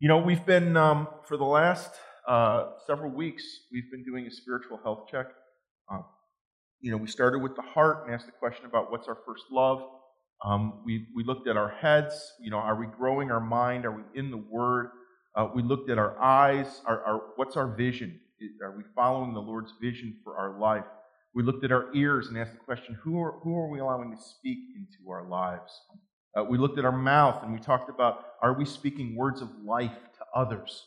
You know, we've been, for the last several weeks, we've been doing a spiritual health check. You know, we started with the heart and asked the question about what's our first love. We looked at our heads. You know, are we growing our mind? Are we in the Word? We looked at our eyes. What's our vision? Are we following the Lord's vision for our life? We looked at our ears and asked the question, who are we allowing to speak into our lives? We looked at our mouth and we talked about, are we speaking words of life to others?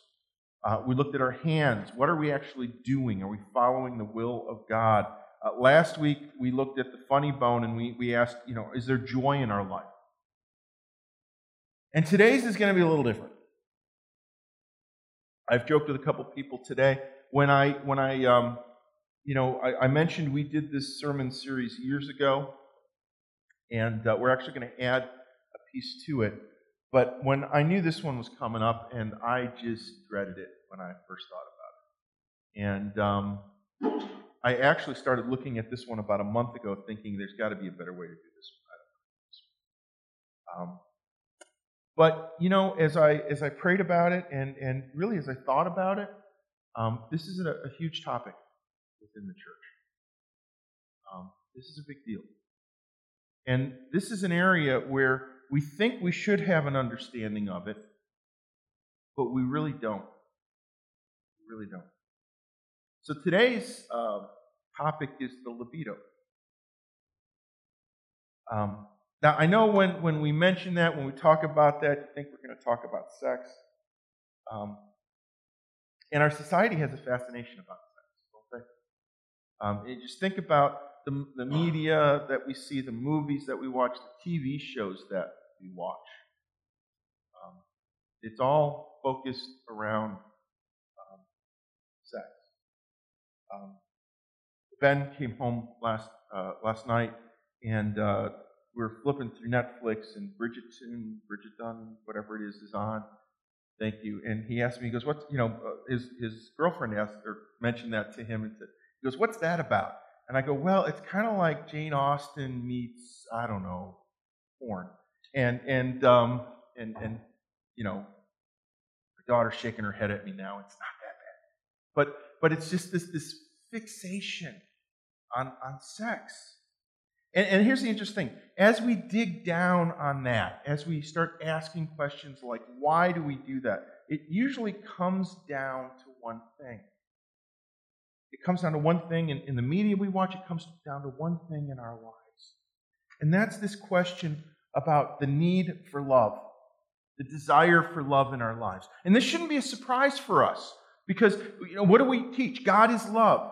We looked at our hands. What are we actually doing? Are we following the will of God? Last week, we looked at the funny bone and we asked, you know, is there joy in our life? And today's is going to be a little different. I've joked with a couple people today. I mentioned we did this sermon series years ago, and we're actually going to add a piece to it. But when I knew this one was coming up, and I just dreaded it when I first thought about it. And I actually started looking at this one about a month ago, thinking there's got to be a better way to do this one. But, you know, as I prayed about it, and really as I thought about it, this is a huge topic within the church. This is a big deal. And this is an area where we think we should have an understanding of it, but we really don't. We really don't. So today's topic is the libido. Now, I know when we mention that, when we talk about that, you think we're going to talk about sex. And our society has a fascination about sex. Just think about the media that we see, the movies that we watch, the TV shows that we watch. It's all focused around sex. Ben came home last night, and we were flipping through Netflix, and Bridgerton, whatever it is on. Thank you. And he asked me, he goes, "What?" You know, his girlfriend asked or mentioned that to him, and said, he goes, "What's that about?" And I go, "Well, it's kind of like Jane Austen meets, I don't know, porn." And you know, my daughter's shaking her head at me now. It's not that bad, but it's just this fixation on sex. And here's the interesting thing: as we dig down on that, as we start asking questions like, "Why do we do that?" It usually comes down to one thing. It comes down to one thing in the media we watch. It comes down to one thing in our lives. And that's this question about the need for love, the desire for love in our lives. And this shouldn't be a surprise for us because, you know, what do we teach? God is love,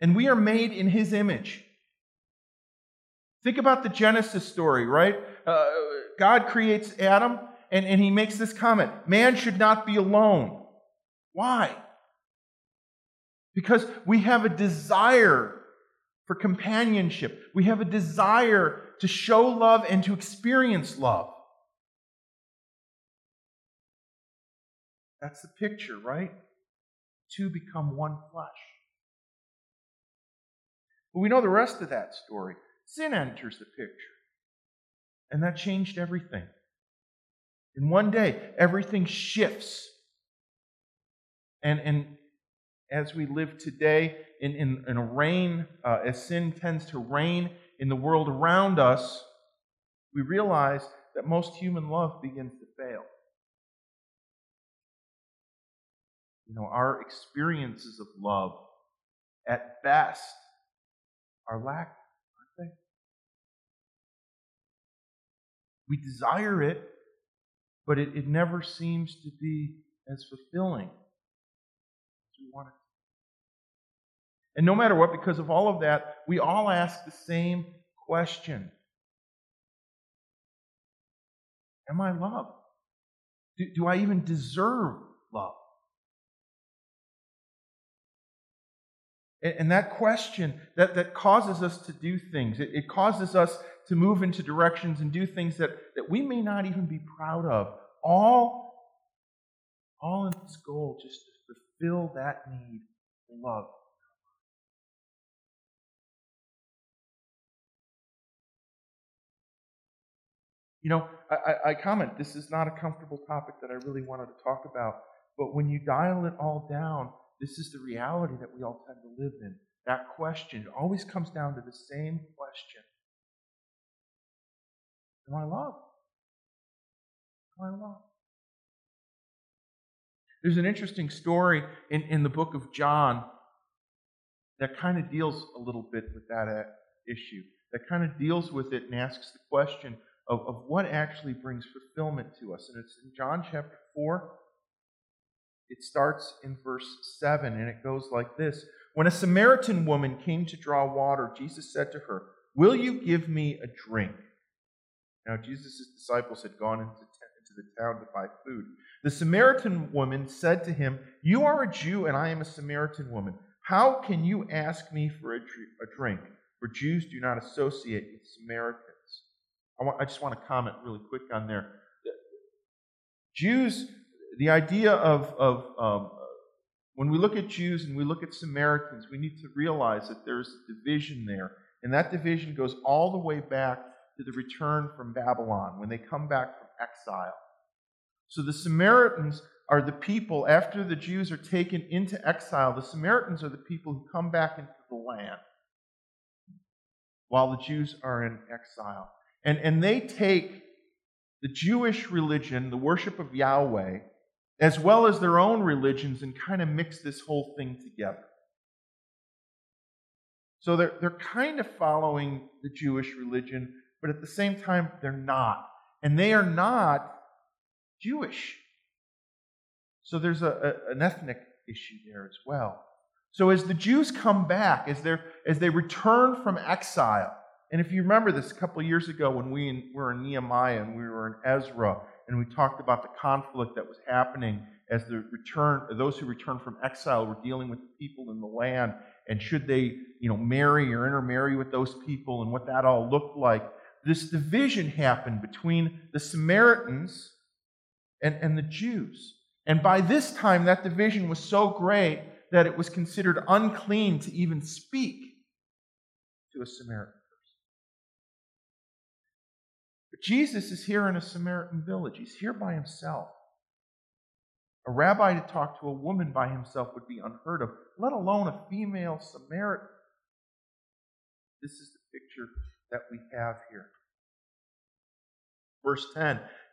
and we are made in His image. Think about the Genesis story, right? God creates Adam, and He makes this comment, "Man should not be alone." Why? Because we have a desire for companionship. We have a desire to show love and to experience love. That's the picture, right? Two become one flesh. But we know the rest of that story. Sin enters the picture. And that changed everything. In one day, everything shifts. And as we live today in a reign, as sin tends to reign in the world around us, we realize that most human love begins to fail. You know, our experiences of love, at best, are lacking, aren't they? We desire it, but it never seems to be as fulfilling. We want it. And no matter what, because of all of that, we all ask the same question. Am I loved? Do I even deserve love? And that question, that causes us to do things. It causes us to move into directions and do things that we may not even be proud of. All in this goal just to fill that need for love. You know, I comment, this is not a comfortable topic that I really wanted to talk about, but when you dial it all down, this is the reality that we all tend to live in. That question always comes down to the same question. Am I loved? Am I loved? There's an interesting story in the book of John that kind of deals a little bit with that issue, that kind of deals with it and asks the question of what actually brings fulfillment to us. And it's in John chapter 4. It starts in verse 7, and it goes like this. When a Samaritan woman came to draw water, Jesus said to her, "Will you give me a drink?" Now Jesus' disciples had gone into the town to buy food. The Samaritan woman said to him, "You are a Jew, and I am a Samaritan woman. How can you ask me for a drink? For Jews do not associate with Samaritans." I just want to comment really quick on there. Jews, the idea of when we look at Jews and we look at Samaritans, we need to realize that there's a division there. And that division goes all the way back to the return from Babylon, when they come back from exile. So the Samaritans are the people, after the Jews are taken into exile, the Samaritans are the people who come back into the land while the Jews are in exile. And they take the Jewish religion, the worship of Yahweh, as well as their own religions, and kind of mix this whole thing together. So they're kind of following the Jewish religion, but at the same time, they're not. And they are not Jewish. So there's an ethnic issue there as well. So as the Jews come back, as they return from exile, and if you remember this, a couple of years ago when we were in Nehemiah and we were in Ezra, and we talked about the conflict that was happening as the return, those who returned from exile were dealing with the people in the land, and should they, marry or intermarry with those people, and what that all looked like. This division happened between the Samaritans and the Jews. And by this time, that division was so great that it was considered unclean to even speak to a Samaritan. Jesus is here in a Samaritan village. He's here by himself. A rabbi to talk to a woman by himself would be unheard of, let alone a female Samaritan. This is the picture that we have here. Verse 10,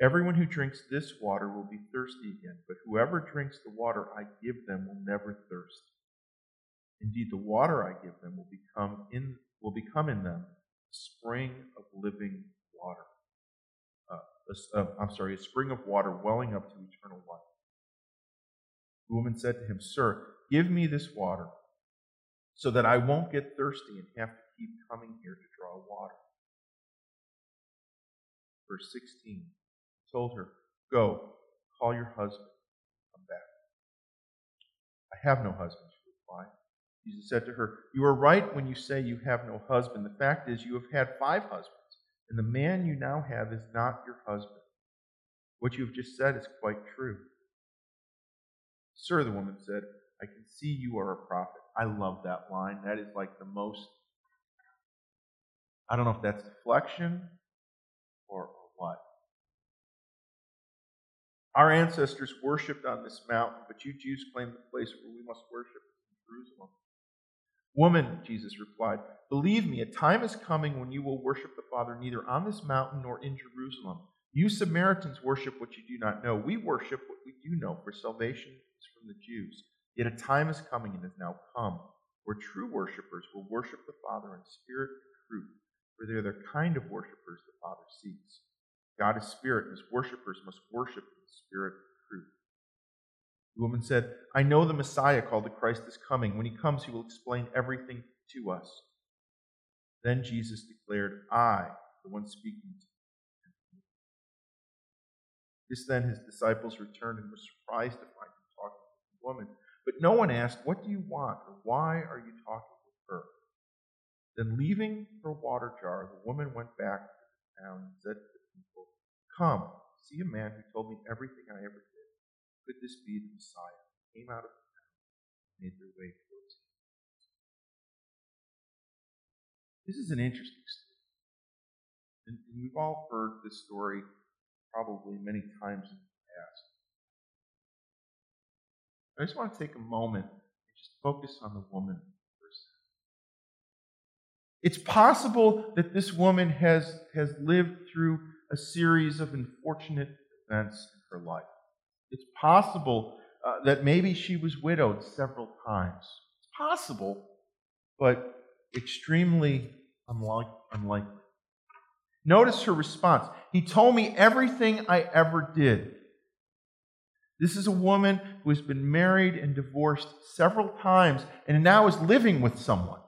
"Everyone who drinks this water will be thirsty again, but whoever drinks the water I give them will never thirst. Indeed, the water I give them will become in them a spring of living water. A spring of water welling up to eternal life." The woman said to him, "Sir, give me this water so that I won't get thirsty and have to keep coming here to draw water." Verse 16, he told her, "Go, call your husband, come back." "I have no husband," she replied. Jesus said to her, "You are right when you say you have no husband. The fact is, you have had 5 husbands. And the man you now have is not your husband. What you have just said is quite true." "Sir," the woman said, "I can see you are a prophet." I love that line. That is like the most, I don't know if that's deflection or what. Our ancestors worshipped on this mountain, but you Jews claim the place where we must worship is in Jerusalem. "Woman," Jesus replied, "believe me, a time is coming when you will worship the Father neither on this mountain nor in Jerusalem. You Samaritans worship what you do not know. We worship what we do know, for salvation is from the Jews. Yet a time is coming and has now come where true worshipers will worship the Father in spirit and truth, for they are the kind of worshipers the Father seeks. God is spirit, and his worshipers must worship in spirit and truth." The woman said, "I know the Messiah called the Christ is coming. When he comes, he will explain everything to us." Then Jesus declared, "I, the one speaking to you." Just then his disciples returned and were surprised to find him talking with the woman. But no one asked, "What do you want?" or "Why are you talking with her?" Then leaving her water jar, the woman went back to the town and said to the people, "Come, see a man who told me everything I ever did. Could this be the Messiah?" They came out of the town and made their way towards him. This is an interesting story. And we've all heard this story probably many times in the past. I just want to take a moment and just focus on the woman for a second. It's possible that this woman has lived through a series of unfortunate events in her life. It's possible that maybe she was widowed several times. It's possible, but extremely unlikely. Notice her response. "He told me everything I ever did." This is a woman who has been married and divorced several times and now is living with someone.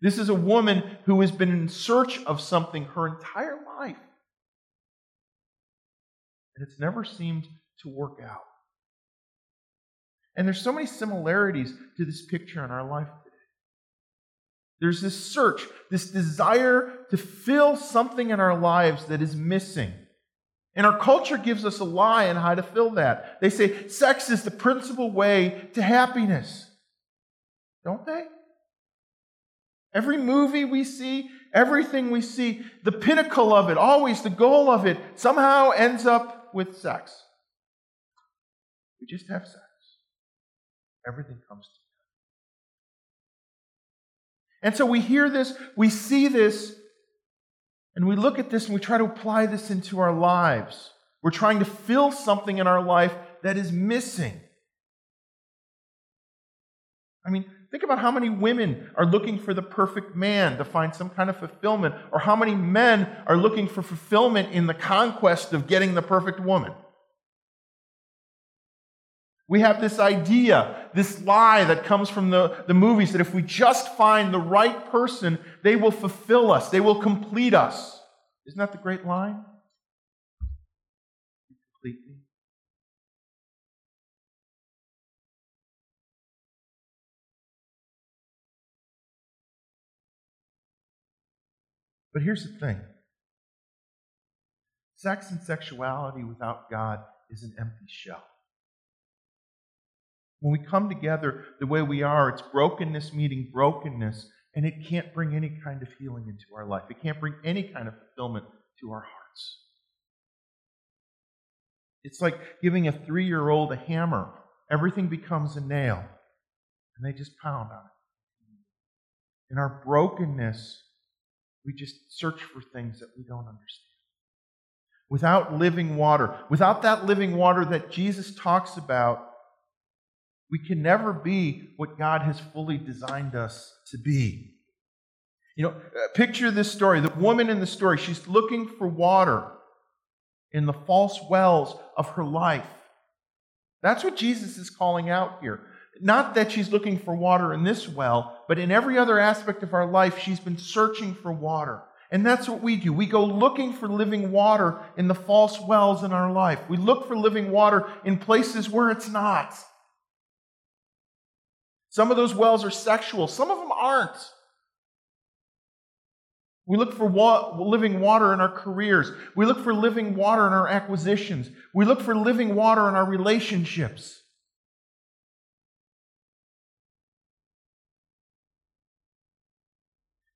This is a woman who has been in search of something her entire life. And it's never seemed to work out. And there's so many similarities to this picture in our life today. There's this search, this desire to fill something in our lives that is missing. And our culture gives us a lie on how to fill that. They say sex is the principal way to happiness. Don't they? Every movie we see, everything we see, the pinnacle of it, always the goal of it, somehow ends up with sex. We just have sex. Everything comes together. And so we hear this, we see this, and we look at this and we try to apply this into our lives. We're trying to fill something in our life that is missing. I mean, think about how many women are looking for the perfect man to find some kind of fulfillment, or how many men are looking for fulfillment in the conquest of getting the perfect woman. We have this idea, this lie that comes from the movies that if we just find the right person, they will fulfill us, they will complete us. Isn't that the great line? Complete me. But here's the thing. Sex and sexuality without God is an empty shell. When we come together the way we are, it's brokenness meeting brokenness, and it can't bring any kind of healing into our life. It can't bring any kind of fulfillment to our hearts. It's like giving a 3-year-old a hammer. Everything becomes a nail, and they just pound on it. In our brokenness, we just search for things that we don't understand. Without living water, without that living water that Jesus talks about, we can never be what God has fully designed us to be. You know, picture this story. The woman in the story, she's looking for water in the false wells of her life. That's what Jesus is calling out here. Not that she's looking for water in this well, but in every other aspect of our life, she's been searching for water. And that's what we do. We go looking for living water in the false wells in our life. We look for living water in places where it's not. Some of those wells are sexual. Some of them aren't. We look for living water in our careers. We look for living water in our acquisitions. We look for living water in our relationships.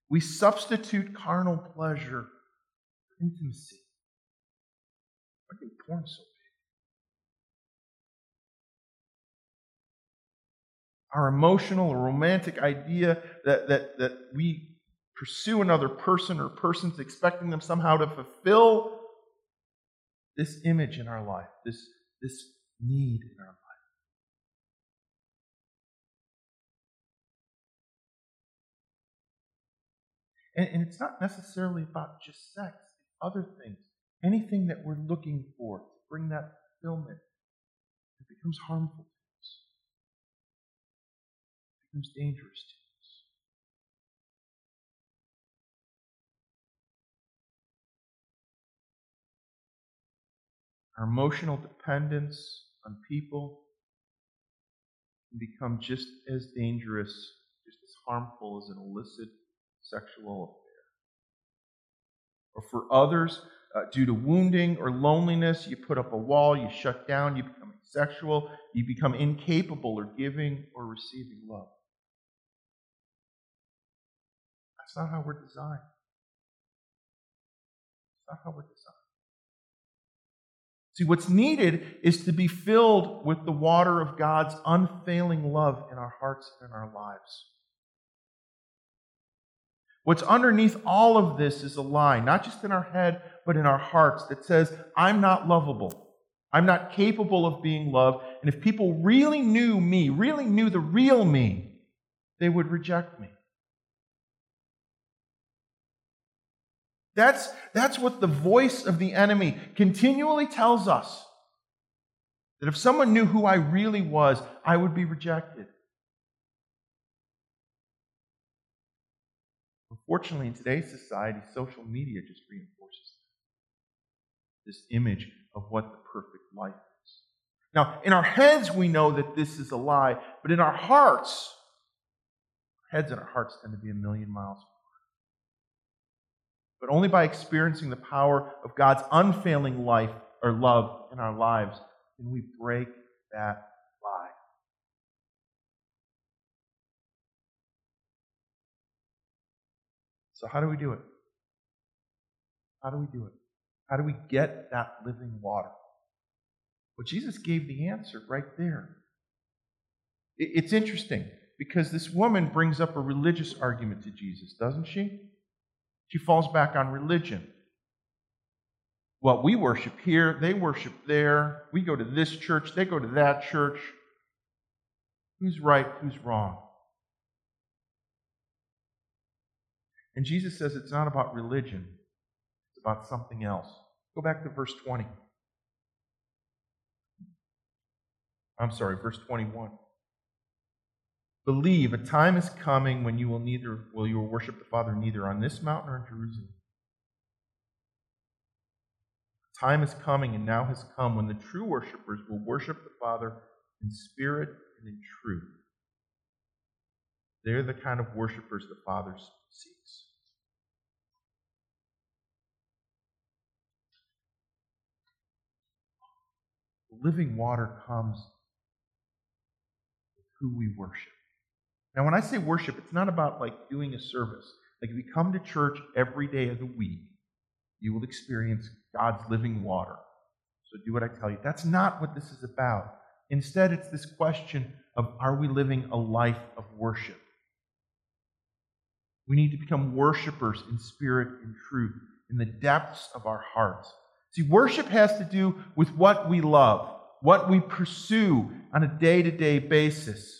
We substitute carnal pleasure for intimacy. Why do porn so big? Our emotional or romantic idea that we pursue another person or persons expecting them somehow to fulfill this image in our life, this need in our life. And it's not necessarily about just sex, other things, anything that we're looking for to bring that fulfillment, it becomes harmful. Becomes dangerous to us. Our emotional dependence on people can become just as dangerous, just as harmful as an illicit sexual affair. Or for others, due to wounding or loneliness, you put up a wall, you shut down, you become asexual, you become incapable of giving or receiving love. That's not how we're designed. That's not how we're designed. See, what's needed is to be filled with the water of God's unfailing love in our hearts and in our lives. What's underneath all of this is a lie, not just in our head, but in our hearts, that says, I'm not lovable. I'm not capable of being loved. And if people really knew me, really knew the real me, they would reject me. That's what the voice of the enemy continually tells us. That if someone knew who I really was, I would be rejected. Unfortunately, in today's society, social media just reinforces this image of what the perfect life is. Now, in our heads, we know that this is a lie, but in our heads and our hearts tend to be a million miles apart. But only by experiencing the power of God's unfailing life or love in our lives can we break that lie. So how do we do it? How do we get that living water? Well, Jesus gave the answer right there. It's interesting because this woman brings up a religious argument to Jesus, doesn't she? She falls back on religion. Well, we worship here, they worship there. We go to this church, they go to that church. Who's right, who's wrong? And Jesus says it's not about religion. It's about something else. Go back to verse 20. I'm sorry, verse 21. Believe, a time is coming when you will worship the Father neither on this mountain or in Jerusalem. A time is coming and now has come when the true worshipers will worship the Father in spirit and in truth. They're the kind of worshipers the Father seeks. The living water comes with who we worship. Now, when I say worship, it's not about like doing a service. Like if you come to church every day of the week, you will experience God's living water. So do what I tell you. That's not what this is about. Instead, it's this question of are we living a life of worship? We need to become worshipers in spirit and truth, in the depths of our hearts. See, worship has to do with what we love, what we pursue on a day-to-day basis.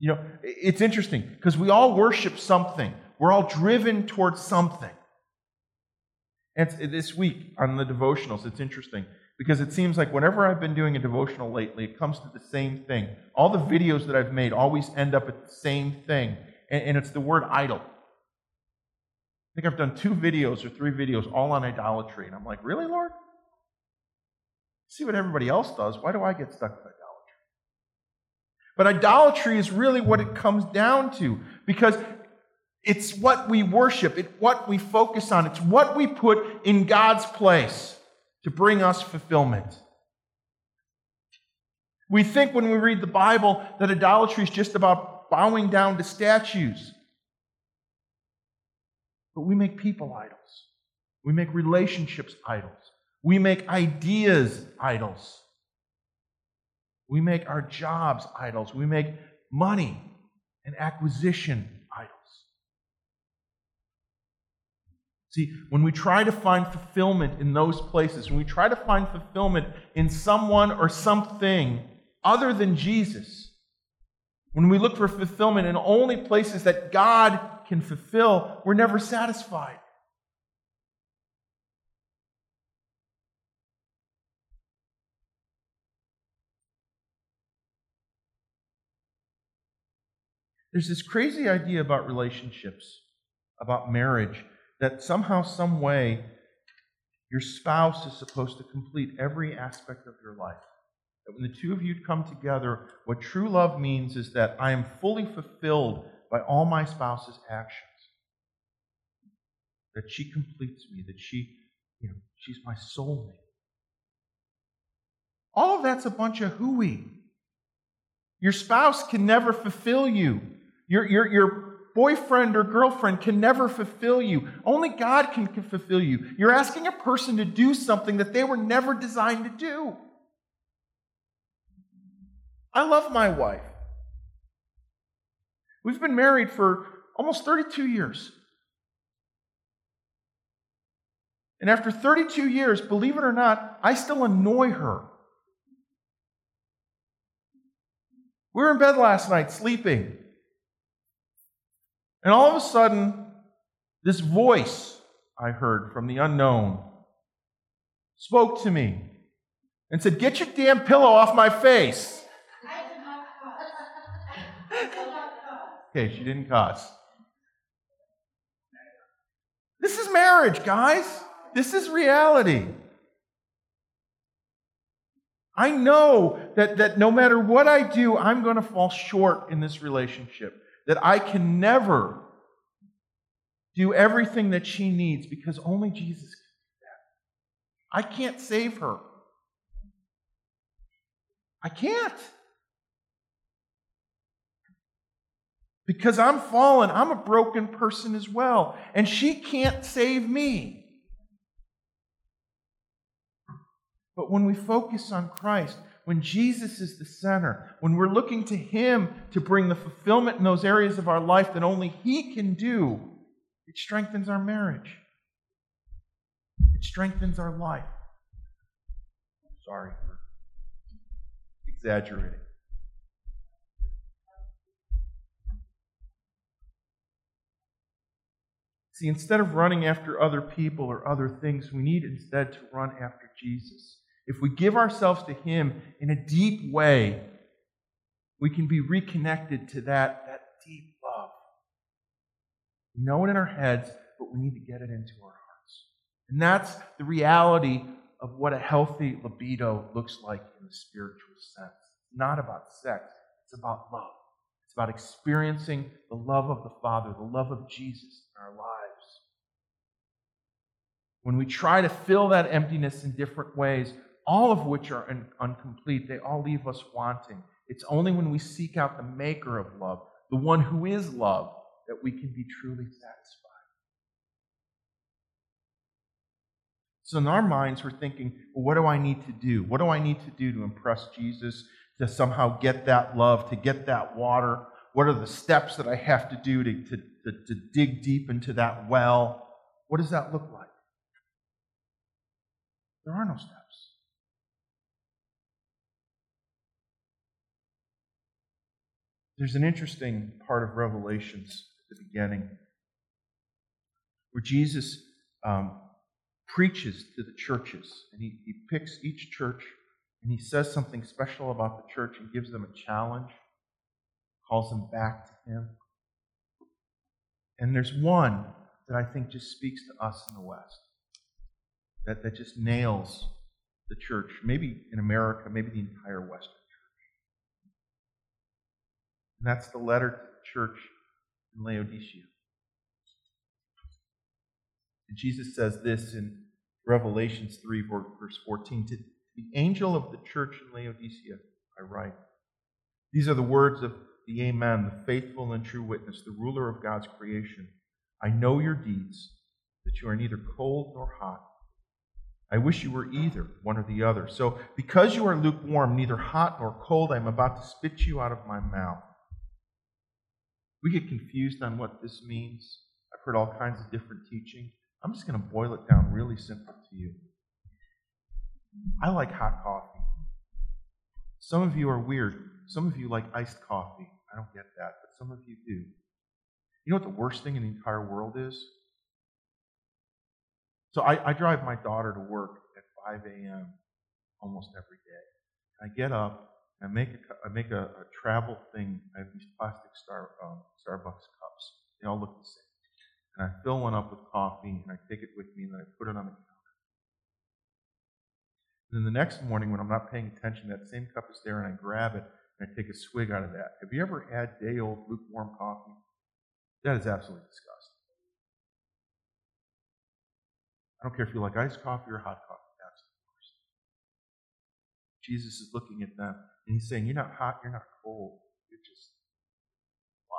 You know, it's interesting because we all worship something. We're all driven towards something. And this week on the devotionals, it's interesting because it seems like whenever I've been doing a devotional lately, it comes to the same thing. All the videos that I've made always end up at the same thing, and it's the word idol. I think I've done 2 videos or 3 videos all on idolatry, and I'm like, really, Lord? See what everybody else does. Why do I get stuck with it? But idolatry is really what it comes down to because it's what we worship, it's what we focus on, it's what we put in God's place to bring us fulfillment. We think when we read the Bible that idolatry is just about bowing down to statues. But we make people idols. We make relationships idols. We make ideas idols. We make our jobs idols. We make money and acquisition idols. See, when we try to find fulfillment in those places, when we try to find fulfillment in someone or something other than Jesus, when we look for fulfillment in only places that God can fulfill, we're never satisfied. There's this crazy idea about relationships, about marriage, that somehow, some way, Your spouse is supposed to complete every aspect of your life. That when the two of you come together, what true love means is that I am fully fulfilled by all my spouse's actions. That she completes me, that she, she's my soulmate. All of that's a bunch of hooey. Your spouse can never fulfill you. Your boyfriend or girlfriend can never fulfill you. Only God can fulfill you. You're asking a person to do something that they were never designed to do. I love my wife. We've been married for almost 32 years. And after 32 years, believe it or not, I still annoy her. We were in bed last night sleeping. And all of a sudden, this voice I heard from the unknown spoke to me and said, "Get your damn pillow off my face." Okay, she didn't cuss. This is marriage, guys. This is reality. I know that no matter what I do, I'm going to fall short in this relationship. That I can never do everything that she needs because only Jesus can do that. I can't save her. I can't. Because I'm fallen. I'm a broken person as well. And she can't save me. But when we focus on Christ, when Jesus is the center, when we're looking to Him to bring the fulfillment in those areas of our life that only He can do, it strengthens our marriage. It strengthens our life. Sorry for exaggerating. See, instead of running after other people or other things, we need instead to run after Jesus. If we give ourselves to Him in a deep way, we can be reconnected to that deep love. We know it in our heads, but we need to get it into our hearts. And that's the reality of what a healthy libido looks like in the spiritual sense. It's not about sex. It's about love. It's about experiencing the love of the Father, the love of Jesus in our lives. When we try to fill that emptiness in different ways, all of which are incomplete, they all leave us wanting. It's only when we seek out the maker of love, the one who is love, that we can be truly satisfied. So in our minds, we're thinking, well, what do I need to do? What do I need to do to impress Jesus, to somehow get that love, to get that water? What are the steps that I have to do to dig deep into that well? What does that look like? There are no steps. There's an interesting part of Revelations at the beginning where Jesus preaches to the churches, and he picks each church and he says something special about the church and gives them a challenge, calls them back to Him. And there's one that I think just speaks to us in the West. That just nails the church, maybe in America, maybe the entire Western church. And that's the letter to the church in Laodicea. And Jesus says this in Revelations 3, verse 14. To the angel of the church in Laodicea, I write. These are the words of the Amen, the faithful and true witness, the ruler of God's creation. I know your deeds, that you are neither cold nor hot. I wish you were either, one or the other. So because you are lukewarm, neither hot nor cold, I am about to spit you out of my mouth. We get confused on what this means. I've heard all kinds of different teaching. I'm just going to boil it down really simple to you. I like hot coffee. Some of you are weird. Some of you like iced coffee. I don't get that, but some of you do. You know what the worst thing in the entire world is? So I drive my daughter to work at 5 a.m. almost every day. I get up, and I make a travel thing. I have these plastic Starbucks cups. They all look the same. And I fill one up with coffee, and I take it with me, and then I put it on the counter. Then the next morning when I'm not paying attention, that same cup is there and I grab it and I take a swig out of that. Have you ever had day-old lukewarm coffee? That is absolutely disgusting. I don't care if you like iced coffee or hot coffee. That's the worst. Jesus is looking at them and he's saying, you're not hot, you're not cold. You're just wow.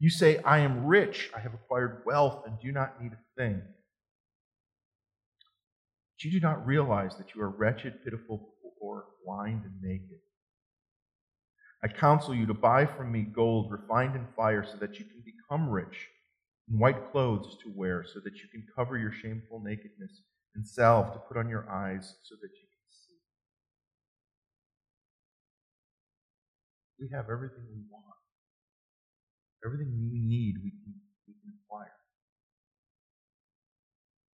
You say, I am rich, I have acquired wealth and do not need a thing. But you do not realize that you are wretched, pitiful, poor, blind, and naked. I counsel you to buy from me gold refined in fire so that you can become rich, and white clothes to wear so that you can cover your shameful nakedness, and salve to put on your eyes so that you can see. We have everything we want. Everything we need, we can acquire.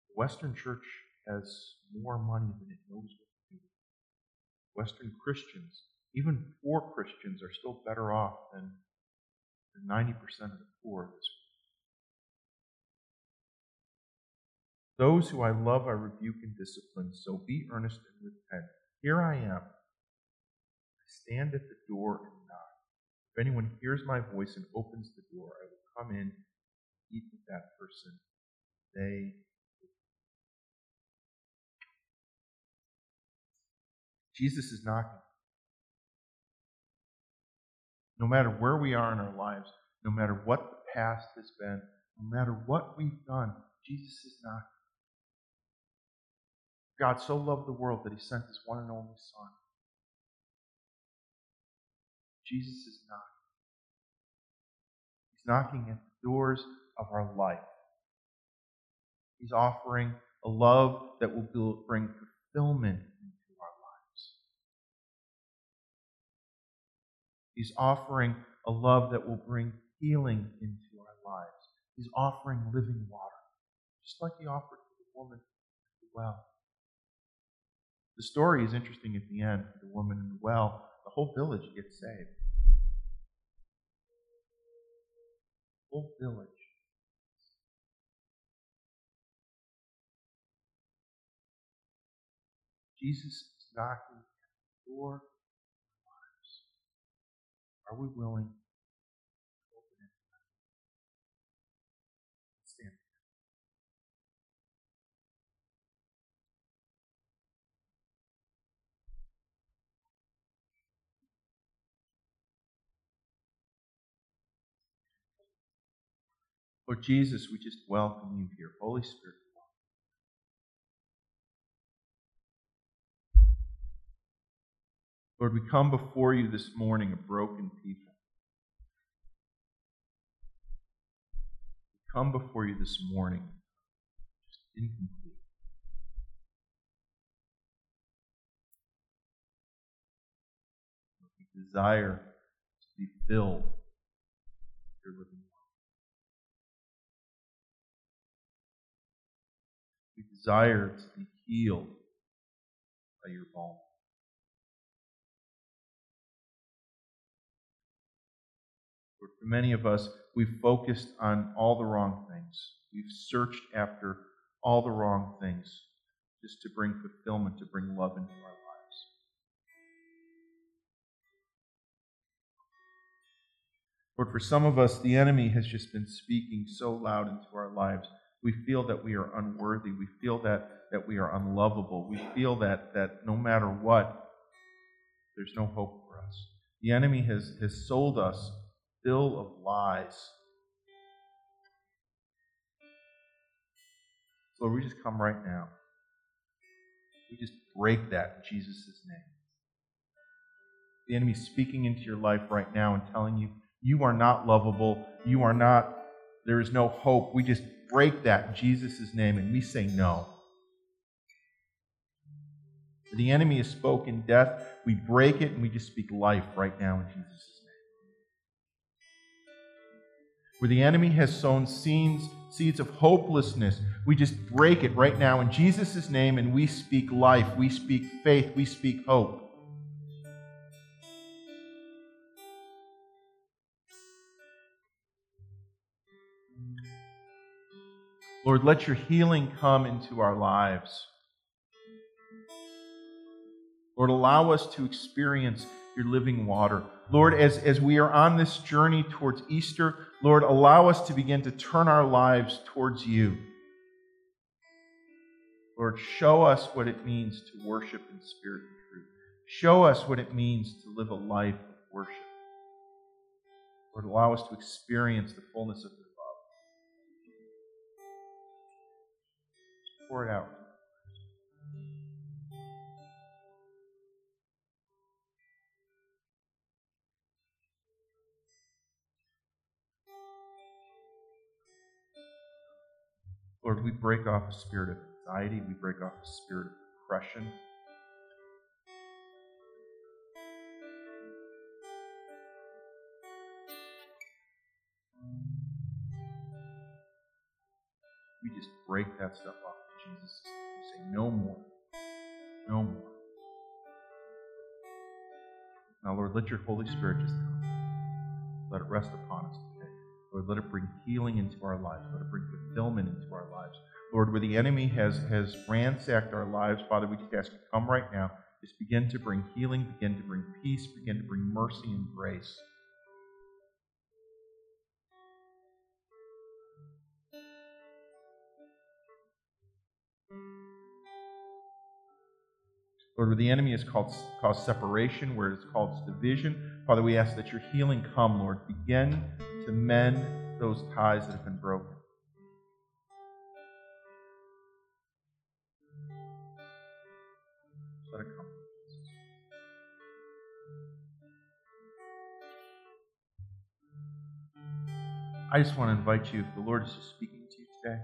The Western Church has more money than it knows what to do. Western Christians, even poor Christians, are still better off than 90% of the poor of this world. Those who I love, I rebuke and discipline, so be earnest and repent. Here I am. I stand at the door and knock. If anyone hears my voice and opens the door, I will come in and eat with that person. Jesus is knocking. No matter where we are in our lives, no matter what the past has been, no matter what we've done, Jesus is knocking. God so loved the world that he sent his one and only Son. Jesus is knocking. He's knocking at the doors of our life. He's offering a love that will bring fulfillment. He's offering a love that will bring healing into our lives. He's offering living water, just like he offered to the woman at the well. The story is interesting at the end. The woman in the well, the whole village gets saved. The whole village. Jesus is knocking at the door. Are we willing to open it? Stand. Lord Jesus, we just welcome you here. Holy Spirit, Lord, we come before you this morning, a broken people. We come before you this morning, just incomplete. Lord, we desire to be filled with your living water. We desire to be healed by your balm. For many of us, we've focused on all the wrong things. We've searched after all the wrong things just to bring fulfillment, to bring love into our lives. Lord, for some of us, the enemy has just been speaking so loud into our lives. We feel that we are unworthy. We feel that we are unlovable. We feel that no matter what, there's no hope for us. The enemy has sold us bill of lies. Lord, we just come right now. We just break that in Jesus' name. The enemy speaking into your life right now and telling you, you are not lovable, you are not, there is no hope. We just break that in Jesus' name and we say no. The enemy has spoken death, we break it and we just speak life right now in Jesus' name. Where the enemy has sown seeds of hopelessness, we just break it right now in Jesus' name and we speak life, we speak faith, we speak hope. Lord, let your healing come into our lives. Lord, allow us to experience your living water. Lord, as we are on this journey towards Easter, Lord, allow us to begin to turn our lives towards you. Lord, show us what it means to worship in spirit and truth. Show us what it means to live a life of worship. Lord, allow us to experience the fullness of your love. Pour it out. Lord, we break off a spirit of anxiety. We break off a spirit of depression. We just break that stuff off in Jesus' name. We say, no more. No more. Now, Lord, let your Holy Spirit just come. Let it rest upon us. Lord, let it bring healing into our lives. Let it bring fulfillment into our lives. Lord, where the enemy has ransacked our lives, Father, we just ask you, come right now. Just begin to bring healing, begin to bring peace, begin to bring mercy and grace. Lord, where the enemy has caused separation, where it's caused division, Father, we ask that your healing come, Lord. Begin to mend those ties that have been broken. Let it come. I just want to invite you, if the Lord is just speaking to you today,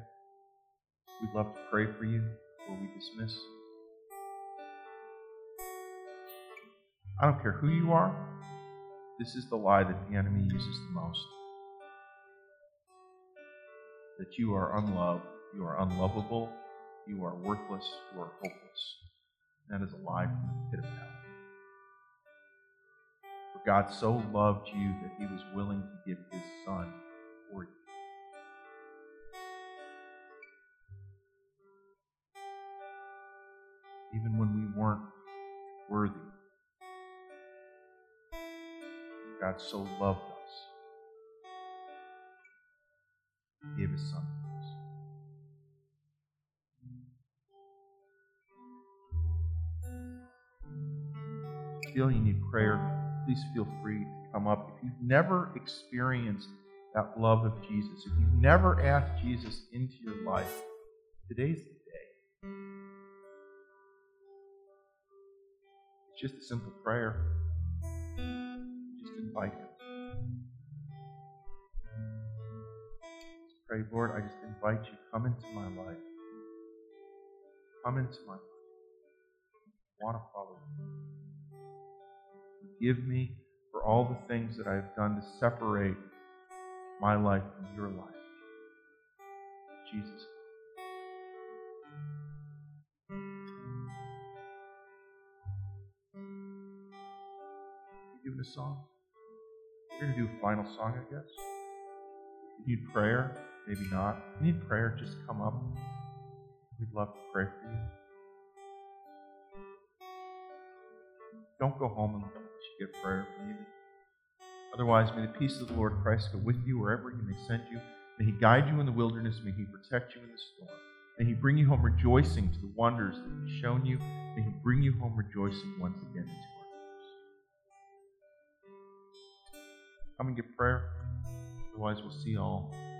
we'd love to pray for you before we dismiss. I don't care who you are. This is the lie that the enemy uses the most. That you are unloved, you are unlovable, you are worthless, you are hopeless. And that is a lie from the pit of hell. For God so loved you that he was willing to give his son for you. Even when we weren't worthy, God so loved us, he gave his son to us. If you feel you need prayer, please feel free to come up. If you've never experienced that love of Jesus, if you've never asked Jesus into your life, today's the day. It's just a simple prayer. Invite him. Let's pray, Lord, I just invite you, come into my life. Come into my life. I want to follow you. Forgive me for all the things that I have done to separate my life from your life. Jesus. You give it a song? We're going to do a final song, I guess. If you need prayer, maybe not. If you need prayer, just come up. We'd love to pray for you. Don't go home unless you get prayer if needed. Otherwise, may the peace of the Lord Christ go with you wherever he may send you. May he guide you in the wilderness. May he protect you in the storm. May he bring you home rejoicing to the wonders that he's shown you. May he bring you home rejoicing once again into our come and get prayer. Otherwise, we'll see y'all.